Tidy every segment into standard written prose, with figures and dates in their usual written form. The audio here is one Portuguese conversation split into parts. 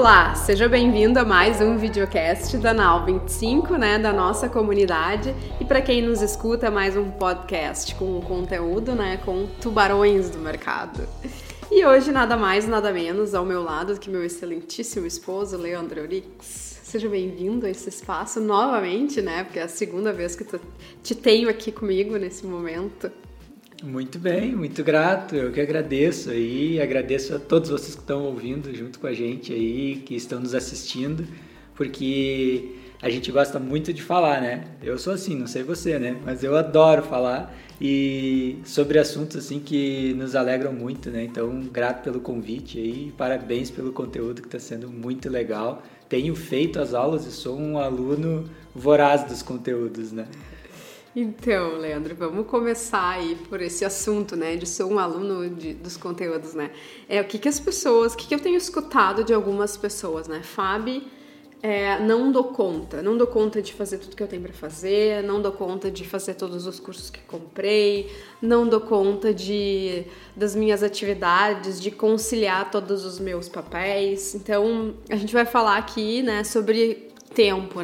Olá, seja bem-vindo a mais um videocast da NAU 25, da nossa comunidade, e para quem nos escuta, mais um podcast com um conteúdo, com tubarões do mercado. E hoje, nada mais, nada menos, ao meu lado do que meu excelentíssimo esposo, Leandro Eurix. Seja bem-vindo a esse espaço novamente, porque é a segunda vez que te tenho aqui comigo nesse momento. Muito bem, muito grato, eu que agradeço aí, agradeço a todos vocês que estão ouvindo junto com a gente aí, que estão nos assistindo, porque a gente gosta muito de falar, Eu sou assim, não sei você, Mas eu adoro falar e sobre assuntos assim que nos alegram muito, Então, grato pelo convite aí, parabéns pelo conteúdo que está sendo muito legal. Tenho feito as aulas e sou um aluno voraz dos conteúdos, Então, Leandro, vamos começar aí por esse assunto, de ser um aluno dos conteúdos, É, o que eu tenho escutado de algumas pessoas, Fábio, não dou conta de fazer tudo que eu tenho para fazer, não dou conta de fazer todos os cursos que comprei, não dou conta das minhas atividades, de conciliar todos os meus papéis. Então, a gente vai falar aqui, sobre tempo,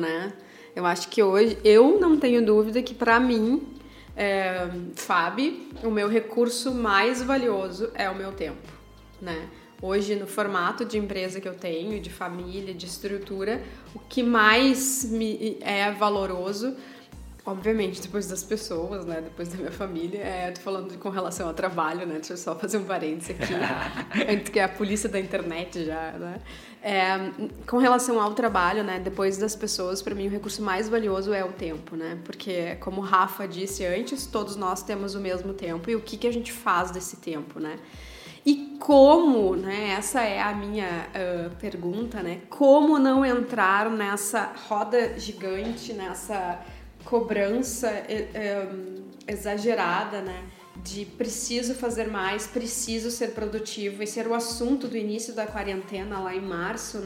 Eu acho que hoje, eu não tenho dúvida que para mim, Fábio, o meu recurso mais valioso é o meu tempo, Hoje, no formato de empresa que eu tenho, de família, de estrutura, o que mais me é valoroso, obviamente, depois das pessoas, depois da minha família, tô falando com relação ao trabalho, Deixa eu só fazer um parênteses aqui, antes que a polícia da internet já, com relação ao trabalho, depois das pessoas, para mim o recurso mais valioso é o tempo, Porque, como o Rafa disse antes, todos nós temos o mesmo tempo e o que a gente faz desse tempo, E como, essa é a minha pergunta, Como não entrar nessa roda gigante, nessa cobrança exagerada, de preciso fazer mais, preciso ser produtivo. Esse era o assunto do início da quarentena lá em março,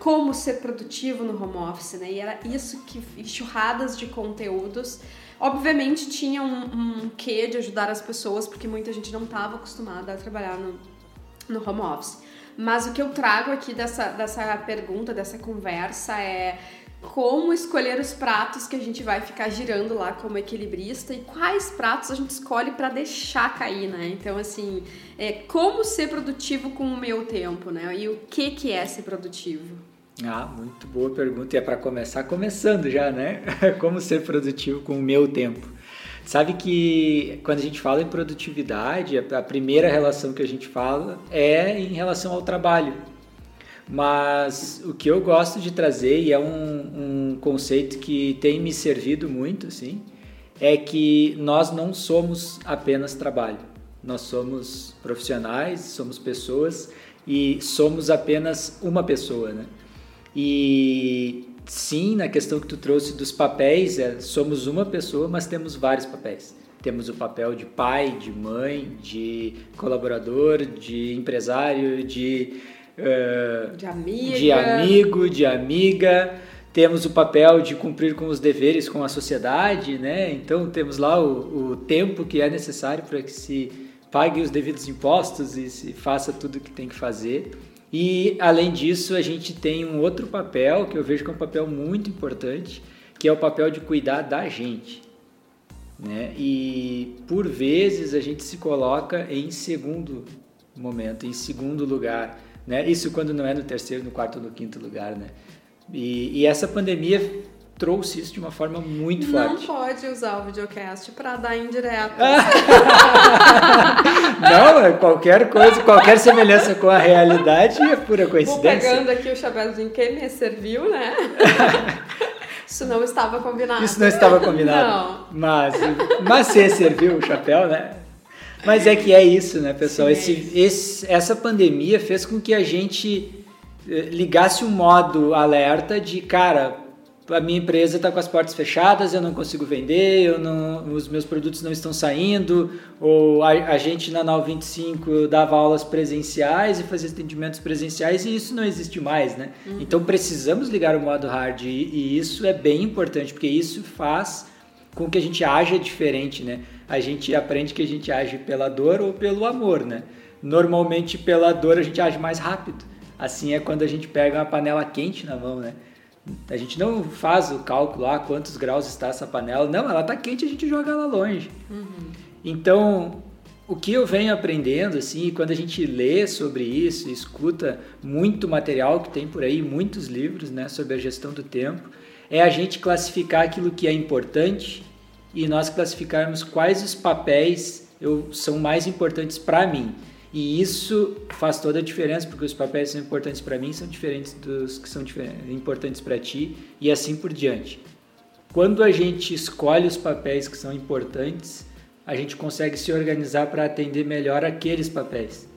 como ser produtivo no home office, E era isso que enxurradas de conteúdos. Obviamente tinha um quê de ajudar as pessoas, porque muita gente não estava acostumada a trabalhar no home office. Mas o que eu trago aqui dessa pergunta, dessa conversa é: como escolher os pratos que a gente vai ficar girando lá como equilibrista e quais pratos a gente escolhe para deixar cair, Então, assim, como ser produtivo com o meu tempo, E o que é ser produtivo? Ah, muito boa pergunta. E é para começar começando já, Como ser produtivo com o meu tempo? Sabe que quando a gente fala em produtividade, a primeira relação que a gente fala é em relação ao trabalho. Mas o que eu gosto de trazer, e é um conceito que tem me servido muito, assim, é que nós não somos apenas trabalho. Nós somos profissionais, somos pessoas e somos apenas uma pessoa, E sim, na questão que tu trouxe dos papéis, somos uma pessoa, mas temos vários papéis. Temos o papel de pai, de mãe, de colaborador, de empresário, de amigo, de amiga, temos o papel de cumprir com os deveres com a sociedade, Então temos lá o tempo que é necessário para que se pague os devidos impostos e se faça tudo o que tem que fazer. E além disso, a gente tem um outro papel que eu vejo que é um papel muito importante, que é o papel de cuidar da gente, E por vezes a gente se coloca em segundo momento, em segundo lugar. Isso quando não é no terceiro, no quarto ou no quinto lugar, E essa pandemia trouxe isso de uma forma muito forte. Não pode usar o videocast para dar indireta. Não, qualquer coisa, qualquer semelhança com a realidade é pura coincidência. Vou pegando aqui o chapéuzinho que me serviu, Isso não estava combinado. Não. Mas se serviu o chapéu, Mas é que é isso, pessoal? Essa pandemia fez com que a gente ligasse um modo alerta de, cara, a minha empresa está com as portas fechadas, eu não consigo vender, os meus produtos não estão saindo, ou a gente na NAU 25 dava aulas presenciais e fazia atendimentos presenciais e isso não existe mais, Então precisamos ligar o modo hard e isso é bem importante, porque isso faz com que a gente aja diferente, A gente aprende que a gente age pela dor ou pelo amor, Normalmente pela dor a gente age mais rápido, assim é quando a gente pega uma panela quente na mão, né? A gente não faz o cálculo, quantos graus está essa panela. Não, ela está quente, a gente joga ela longe. Uhum. Então, o que eu venho aprendendo, assim, quando a gente lê sobre isso, escuta muito material que tem por aí, muitos livros, né, sobre a gestão do tempo, é a gente classificar aquilo que é importante e nós classificarmos quais os papéis são mais importantes para mim. E isso faz toda a diferença, porque os papéis que são importantes para mim são diferentes dos que são importantes para ti, e assim por diante. Quando a gente escolhe os papéis que são importantes, a gente consegue se organizar para atender melhor aqueles papéis.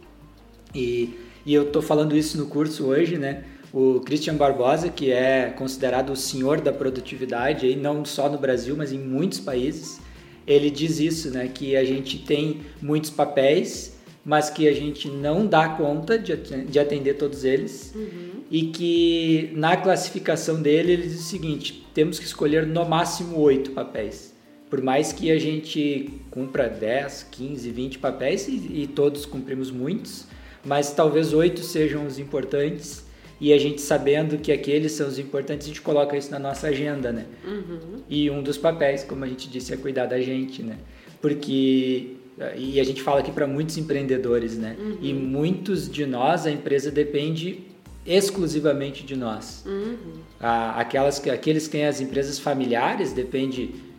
E eu estou falando isso no curso hoje, né? O Christian Barbosa, que é considerado o senhor da produtividade, e não só no Brasil, mas em muitos países, ele diz isso, né? Que a gente tem muitos papéis, mas que a gente não dá conta de atender todos eles. Uhum. E que na classificação dele ele diz o seguinte: temos que escolher no máximo 8 papéis. Por mais que a gente cumpra 10, 15, 20 papéis, e todos cumprimos muitos, mas talvez 8 sejam os importantes, e a gente, sabendo que aqueles são os importantes, a gente coloca isso na nossa agenda, né? Uhum. E um dos papéis, como a gente disse, é cuidar da gente, né? Porque... E a gente fala aqui para muitos empreendedores, né? Uhum. E muitos de nós, a empresa depende exclusivamente de nós. Uhum. Aqueles que têm as empresas familiares depende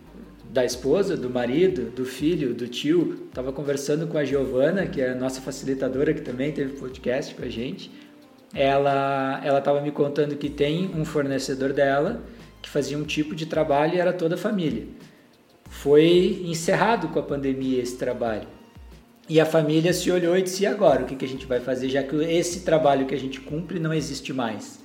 da esposa, do marido, do filho, do tio. Estava conversando com a Giovana, que é a nossa facilitadora, que também teve podcast com a gente. Ela estava me contando que tem um fornecedor dela que fazia um tipo de trabalho e era toda a família. Foi encerrado com a pandemia esse trabalho. E a família se olhou e disse: e agora? O que a gente vai fazer, já que esse trabalho que a gente cumpre não existe mais?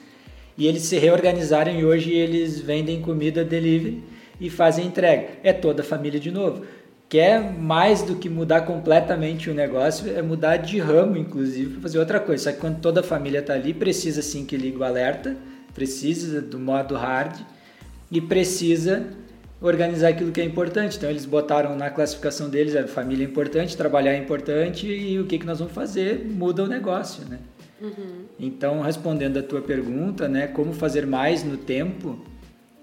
E eles se reorganizaram e hoje eles vendem comida delivery e fazem entrega. É toda a família de novo. Quer mais do que mudar completamente o negócio, é mudar de ramo, inclusive, para fazer outra coisa. Só que quando toda a família está ali, precisa sim que ligue o alerta, precisa do modo hard e precisa organizar aquilo que é importante. Então eles botaram na classificação deles: a família é importante, trabalhar é importante, e o que nós vamos fazer muda o negócio, né? Uhum. Então, respondendo a tua pergunta, né, como fazer mais no tempo,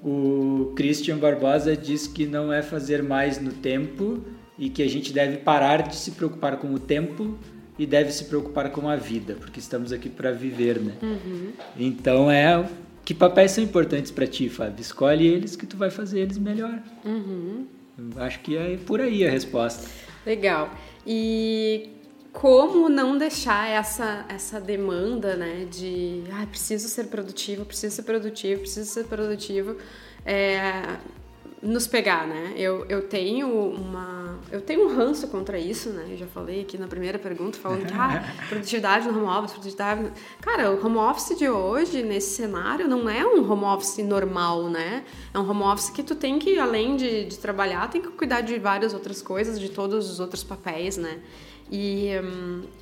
o Christian Barbosa diz que não é fazer mais no tempo e que a gente deve parar de se preocupar com o tempo e deve se preocupar com a vida, porque estamos aqui para viver, né? Uhum. Então que papéis são importantes para ti, Fábio? Escolhe eles que tu vai fazer eles melhor. Uhum. Acho que é por aí a resposta. Legal. E como não deixar essa demanda, né, de preciso ser produtivo, nos pegar, né? Eu tenho um ranço contra isso, né? Eu já falei aqui na primeira pergunta, falando que produtividade no home office, produtividade... Cara, o home office de hoje, nesse cenário, não é um home office normal, né? É um home office que tu tem que, além de trabalhar, tem que cuidar de várias outras coisas, de todos os outros papéis, né? E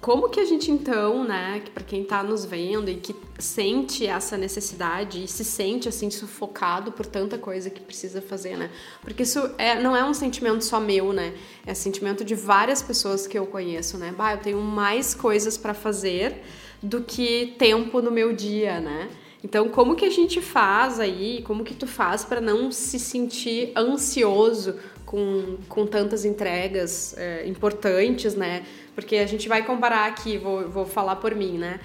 como que a gente, então, né, para quem está nos vendo e que sente essa necessidade e se sente assim sufocado por tanta coisa que precisa fazer, né? Porque isso não é um sentimento só meu, né? É sentimento de várias pessoas que eu conheço, né? Eu tenho mais coisas para fazer do que tempo no meu dia, né? Então, como que a gente faz aí, como que tu faz para não se sentir ansioso com tantas entregas importantes, né? Porque a gente vai comparar aqui, vou falar por mim, né?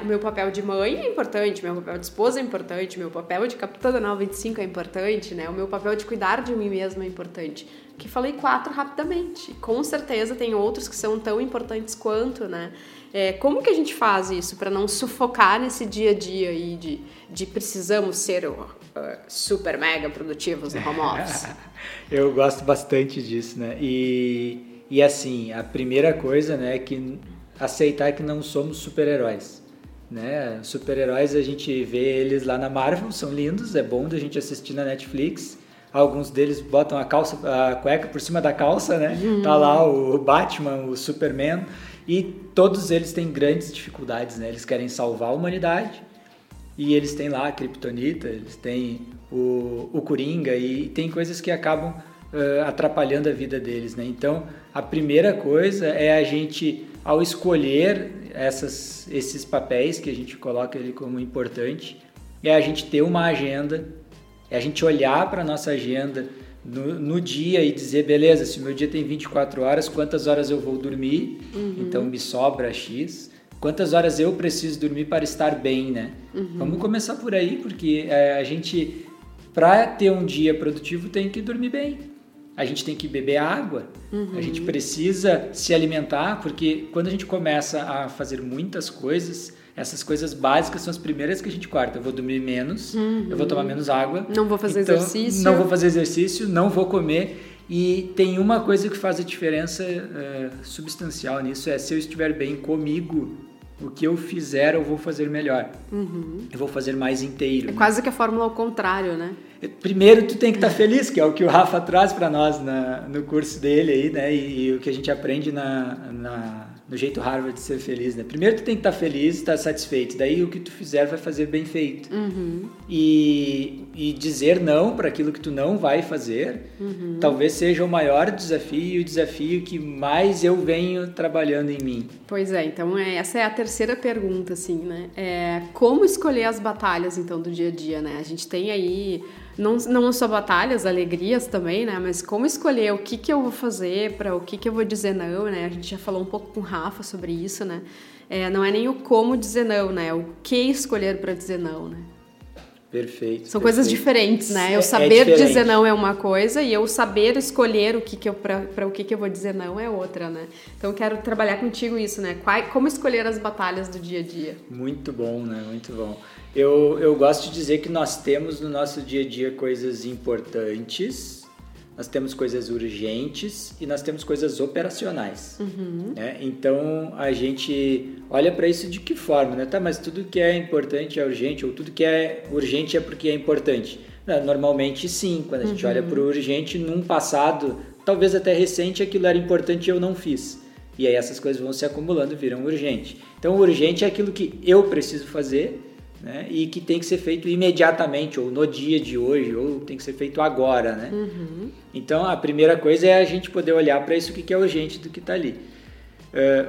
O meu papel de mãe é importante, meu papel de esposa é importante, meu papel de capitã da NAU 25 é importante, né? O meu papel de cuidar de mim mesma é importante. Que falei 4 rapidamente. Com certeza tem outros que são tão importantes quanto, né? Como que a gente faz isso para não sufocar nesse dia a dia aí de precisamos ser super mega produtivos no home office? Eu gosto bastante disso, né? E assim, a primeira coisa, né, é que aceitar que não somos super-heróis, né? Super-heróis, a gente vê eles lá na Marvel, são lindos, é bom da gente assistir na Netflix. Alguns deles botam a cueca por cima da calça, né? Tá lá o Batman, o Superman, e todos eles têm grandes dificuldades, né? Eles querem salvar a humanidade e eles têm lá a Kryptonita, eles têm o Coringa, e tem coisas que acabam atrapalhando a vida deles, né? Então, a primeira coisa é a gente ao escolher esses papéis que a gente coloca ele como importante, é a gente ter uma agenda, é a gente olhar para a nossa agenda no dia e dizer, beleza, se o meu dia tem 24 horas, quantas horas eu vou dormir? Uhum. Então me sobra X. Quantas horas eu preciso dormir para estar bem, né? Uhum. Vamos começar por aí, porque a gente, para ter um dia produtivo, tem que dormir bem. A gente tem que beber água, uhum. A gente precisa se alimentar, porque quando a gente começa a fazer muitas coisas, essas coisas básicas são as primeiras que a gente corta. Eu vou dormir menos, uhum. Eu vou tomar menos água. Não vou fazer exercício. Não vou fazer exercício, não vou comer. E tem uma coisa que faz a diferença substancial nisso, é se eu estiver bem comigo, o que eu fizer eu vou fazer melhor. Uhum. Eu vou fazer mais inteiro. É quase que a fórmula ao contrário, né? Primeiro tu tem que estar feliz, que é o que o Rafa traz para nós no curso dele aí, né? E o que a gente aprende no jeito Harvard de ser feliz, né? Primeiro tu tem que estar feliz, estar satisfeito. Daí o que tu fizer vai fazer bem feito. Uhum. E dizer não para aquilo que tu não vai fazer, uhum. Talvez seja o maior desafio, o desafio que mais eu venho trabalhando em mim. Pois é, então essa é a terceira pergunta, assim, né? Como escolher as batalhas, então, do dia a dia, né? A gente tem aí... Não só batalhas, alegrias também, né? Mas como escolher o que eu vou fazer, para o que eu vou dizer não, né? A gente já falou um pouco com o Rafa sobre isso, né? Não é nem o como dizer não, né? O que escolher para dizer não, né? Perfeito. São coisas diferentes, né? Eu saber dizer não é uma coisa e eu saber escolher para o que eu vou dizer não é outra, né? Então eu quero trabalhar contigo isso, né? Como escolher as batalhas do dia a dia. Muito bom, né? Muito bom. Eu gosto de dizer que nós temos no nosso dia a dia coisas importantes, nós temos coisas urgentes e nós temos coisas operacionais. Uhum. Né? Então a gente olha para isso de que forma, né? Tá, mas tudo que é importante é urgente, ou tudo que é urgente é porque é importante. Normalmente sim, quando a gente olha para o urgente, num passado, talvez até recente, aquilo era importante e eu não fiz. E aí essas coisas vão se acumulando, viram urgente. Então urgente é aquilo que eu preciso fazer, né? E que tem que ser feito imediatamente, ou no dia de hoje, ou tem que ser feito agora, né? Uhum. Então, a primeira coisa é a gente poder olhar para isso, o que é urgente do que está ali.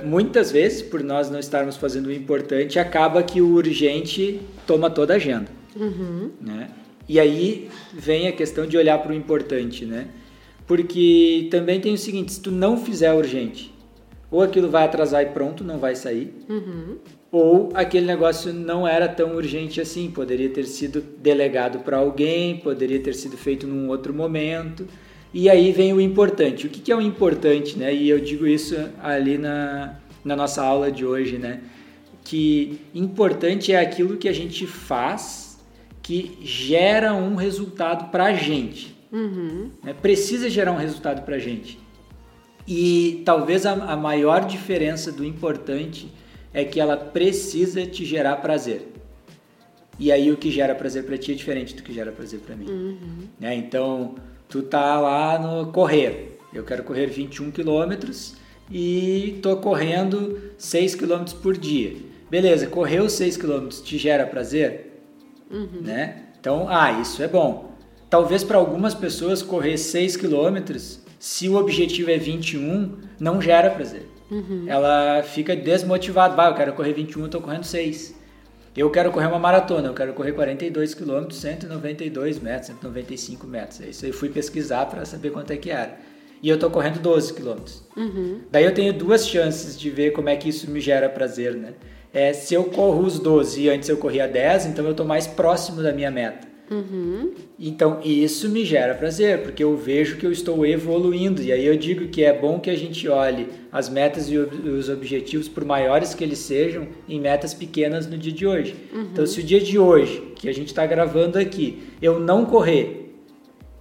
Muitas vezes, por nós não estarmos fazendo o importante, acaba que o urgente toma toda a agenda. Uhum. Né? E aí vem a questão de olhar para o importante, né? Porque também tem o seguinte, se tu não fizer urgente, ou aquilo vai atrasar e pronto, não vai sair, uhum. Ou aquele negócio não era tão urgente assim, poderia ter sido delegado para alguém, poderia ter sido feito num outro momento. E aí vem o importante. O que é o importante, né? E eu digo isso ali na nossa aula de hoje, né? Que importante é aquilo que a gente faz que gera um resultado para a gente. Uhum. Né? Precisa gerar um resultado para a gente. E talvez a maior diferença do importante é que ela precisa te gerar prazer. E aí o que gera prazer pra ti é diferente do que gera prazer pra mim. Uhum. Né? Então, tu tá lá no correr. Eu quero correr 21 quilômetros e tô correndo 6 quilômetros por dia. Beleza, correr os 6 quilômetros te gera prazer? Uhum. Né? Então, isso é bom. Talvez para algumas pessoas correr 6 quilômetros, se o objetivo é 21, não gera prazer. Uhum. Ela fica desmotivada. Eu quero correr 21, eu estou correndo 6. Eu quero correr uma maratona, eu quero correr 42 km, 192 metros, 195 metros. É isso aí, eu fui pesquisar para saber quanto é que era. E eu estou correndo 12 km. Uhum. Daí eu tenho duas chances de ver como é que isso me gera prazer, né? Se eu corro os 12 e antes eu corria 10, então eu estou mais próximo da minha meta. Uhum. Então isso me gera prazer, porque eu vejo que eu estou evoluindo. E aí eu digo que é bom que a gente olhe as metas e os objetivos, por maiores que eles sejam, em metas pequenas no dia de hoje. Uhum. Então, se o dia de hoje, que a gente está gravando aqui, eu não correr,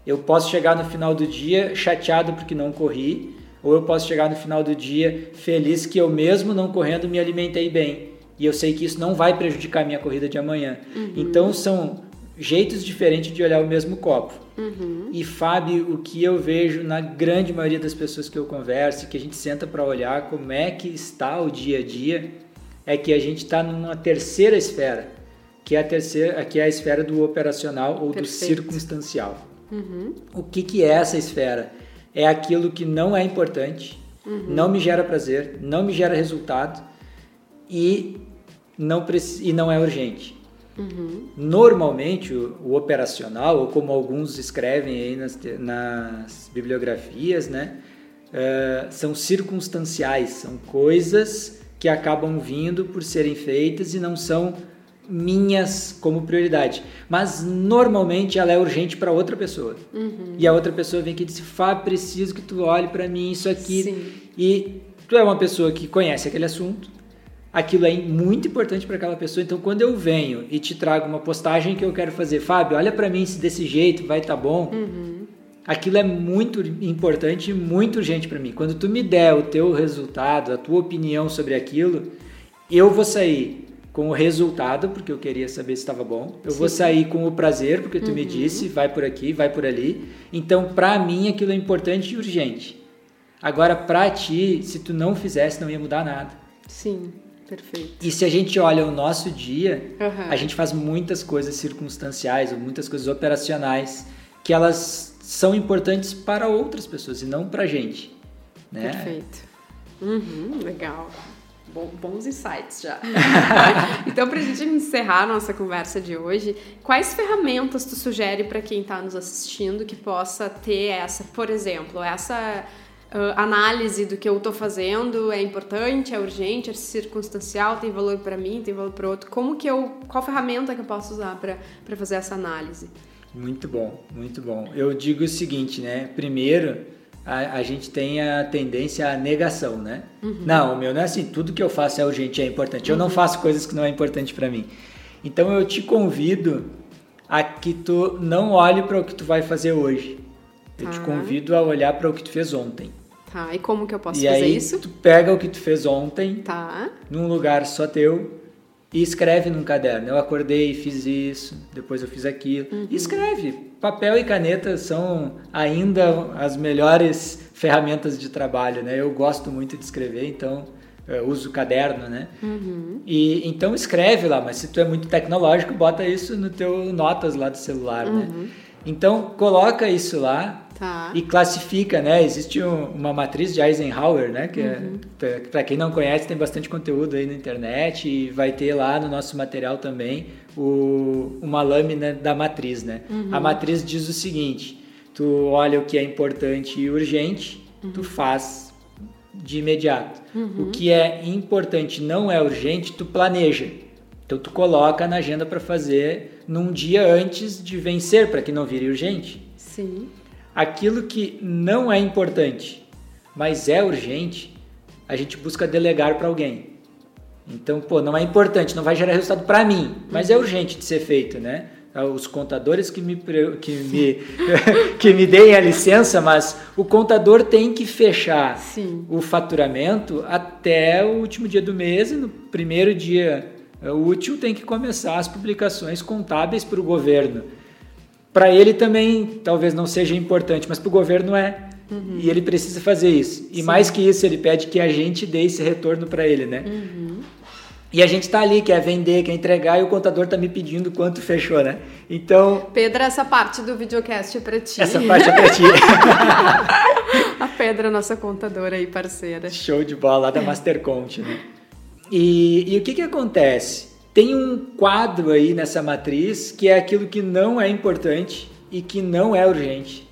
eu posso chegar no final do dia chateado porque não corri, ou eu posso chegar no final do dia feliz que eu mesmo não correndo me alimentei bem, e eu sei que isso não vai prejudicar a minha corrida de amanhã. Uhum. Então são jeitos diferentes de olhar o mesmo copo. Uhum. E, Fábio, o que eu vejo na grande maioria das pessoas que eu converso, que a gente senta para olhar como é que está o dia a dia, é que a gente está numa terceira esfera, que é a esfera do operacional ou do circunstancial. Uhum. O que é essa esfera? É aquilo que não é importante, Não me gera prazer, não me gera resultado e não é urgente. Normalmente, o operacional, ou como alguns escrevem aí nas bibliografias, né, são circunstanciais, são coisas que acabam vindo por serem feitas e não são minhas como prioridade. Mas, normalmente, ela é urgente para outra pessoa. E a outra pessoa vem aqui e diz, Fá, preciso que tu olhe para mim isso aqui. Sim. E tu é uma pessoa que conhece aquele assunto. Aquilo é muito importante para aquela pessoa, então quando eu venho e te trago uma postagem que eu quero fazer, Fábio, olha para mim se desse jeito vai estar bom, aquilo é muito importante e muito urgente para mim. Quando tu me der o teu resultado, a tua opinião sobre aquilo, eu vou sair com o resultado, porque eu queria saber se estava bom, eu vou sair com o prazer, porque tu me disse, vai por aqui, vai por ali, então para mim aquilo é importante e urgente. Agora para ti, se tu não fizesse, não ia mudar nada. Sim. Perfeito. E se a gente olha o nosso dia, a gente faz muitas coisas circunstanciais ou muitas coisas operacionais que elas são importantes para outras pessoas e não para a gente. Né? Perfeito. Legal. Bons insights já. Então, para a gente encerrar a nossa conversa de hoje, quais ferramentas tu sugere para quem está nos assistindo que possa ter essa, por exemplo, essa... análise do que eu estou fazendo é importante, é urgente, é circunstancial, tem valor para mim, tem valor para outro. Qual ferramenta que eu posso usar para fazer essa análise? Muito bom, muito bom. Eu digo o seguinte, né? Primeiro, a gente tem a tendência à negação, né? Não, o meu não é assim. Tudo que eu faço é urgente, é importante. Eu não faço coisas que não é importante para mim. Então eu te convido a que tu não olhe para o que tu vai fazer hoje. Eu te convido a olhar para o que tu fez ontem. Tá, e como que eu posso fazer isso? E aí tu pega o que tu fez ontem, num lugar só teu, e escreve num caderno. Eu acordei, fiz isso, depois eu fiz aquilo. E escreve. Papel e caneta são ainda as melhores ferramentas de trabalho, né? Eu gosto muito de escrever, então eu uso caderno, né? E, então escreve lá, mas se tu é muito tecnológico, bota isso no teu notas lá do celular, né? Então, coloca isso lá e classifica, né? Existe uma matriz de Eisenhower, né? Que é, para quem não conhece, tem bastante conteúdo aí na internet e vai ter lá no nosso material também uma lâmina da matriz, né? A matriz diz o seguinte, tu olha o que é importante e urgente, tu faz de imediato. O que é importante não é urgente, tu planeja. Então, tu coloca na agenda para fazer num dia antes de vencer, para que não vire urgente. Sim. Aquilo que não é importante, mas é urgente, a gente busca delegar para alguém. Então, não é importante, não vai gerar resultado para mim, mas é urgente de ser feito, né? Os contadores que me deem a licença, mas o contador tem que fechar o faturamento até o último dia do mês e no primeiro dia... O útil tem que começar as publicações contábeis para o governo. Para ele também, talvez não seja importante, mas para o governo é. E ele precisa fazer isso. E mais que isso, ele pede que a gente dê esse retorno para ele, né? E a gente está ali, quer vender, quer entregar, e o contador está me pedindo quanto fechou, né? Então... Pedro, essa parte do videocast é para ti. Essa parte é para ti. A Pedra, nossa contadora aí, parceira. Show de bola, lá da MasterCont, né? E o que acontece? Tem um quadro aí nessa matriz que é aquilo que não é importante e que não é urgente.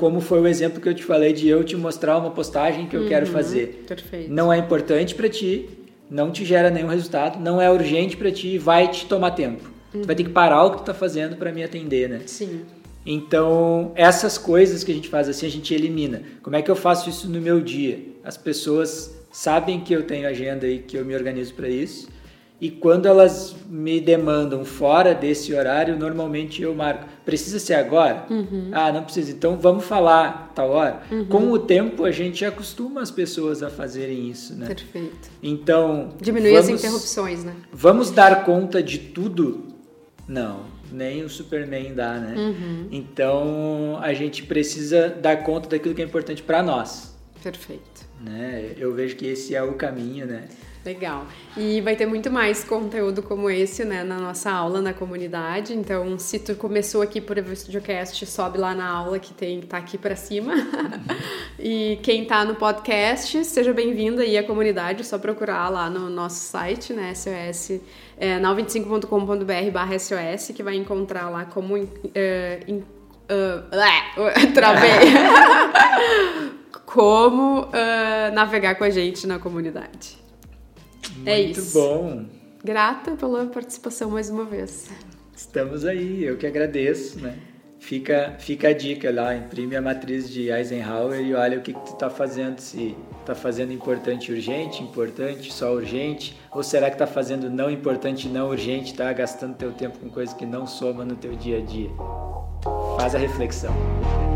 Como foi o exemplo que eu te falei de eu te mostrar uma postagem que eu quero fazer. Perfeito. Não é importante para ti, não te gera nenhum resultado, não é urgente para ti e vai te tomar tempo. Tu vai ter que parar o que tu tá fazendo para me atender, né? Sim. Então, essas coisas que a gente faz assim, a gente elimina. Como é que eu faço isso no meu dia? As pessoas... sabem que eu tenho agenda e que eu me organizo para isso, e quando elas me demandam fora desse horário, normalmente eu marco, precisa ser agora? Não precisa, então vamos falar tal hora. Com o tempo a gente acostuma as pessoas a fazerem isso, né? Perfeito. Então, diminuir as interrupções, né? Vamos dar conta de tudo? Não, nem o Superman dá, né? Então a gente precisa dar conta daquilo que é importante para nós. Perfeito. Né? Eu vejo que esse é o caminho, né? Legal. E vai ter muito mais conteúdo como esse, né, na nossa aula, na comunidade. Então, se tu começou aqui por videocast, sobe lá na aula que tem, tá aqui pra cima. E quem tá no podcast, seja bem-vindo aí à comunidade. É só procurar lá no nosso site, né, SOS, nau25.com.br/SOS, que vai encontrar lá como... como navegar com a gente na comunidade. Muito é isso. Muito bom. Grata pela participação mais uma vez. Estamos aí, eu que agradeço, né? Fica a dica lá, imprime a matriz de Eisenhower e olha o que tu tá fazendo, se tá fazendo importante, urgente, só urgente, ou será que tá fazendo não importante, não urgente, tá gastando teu tempo com coisa que não soma no teu dia a dia. Faz a reflexão.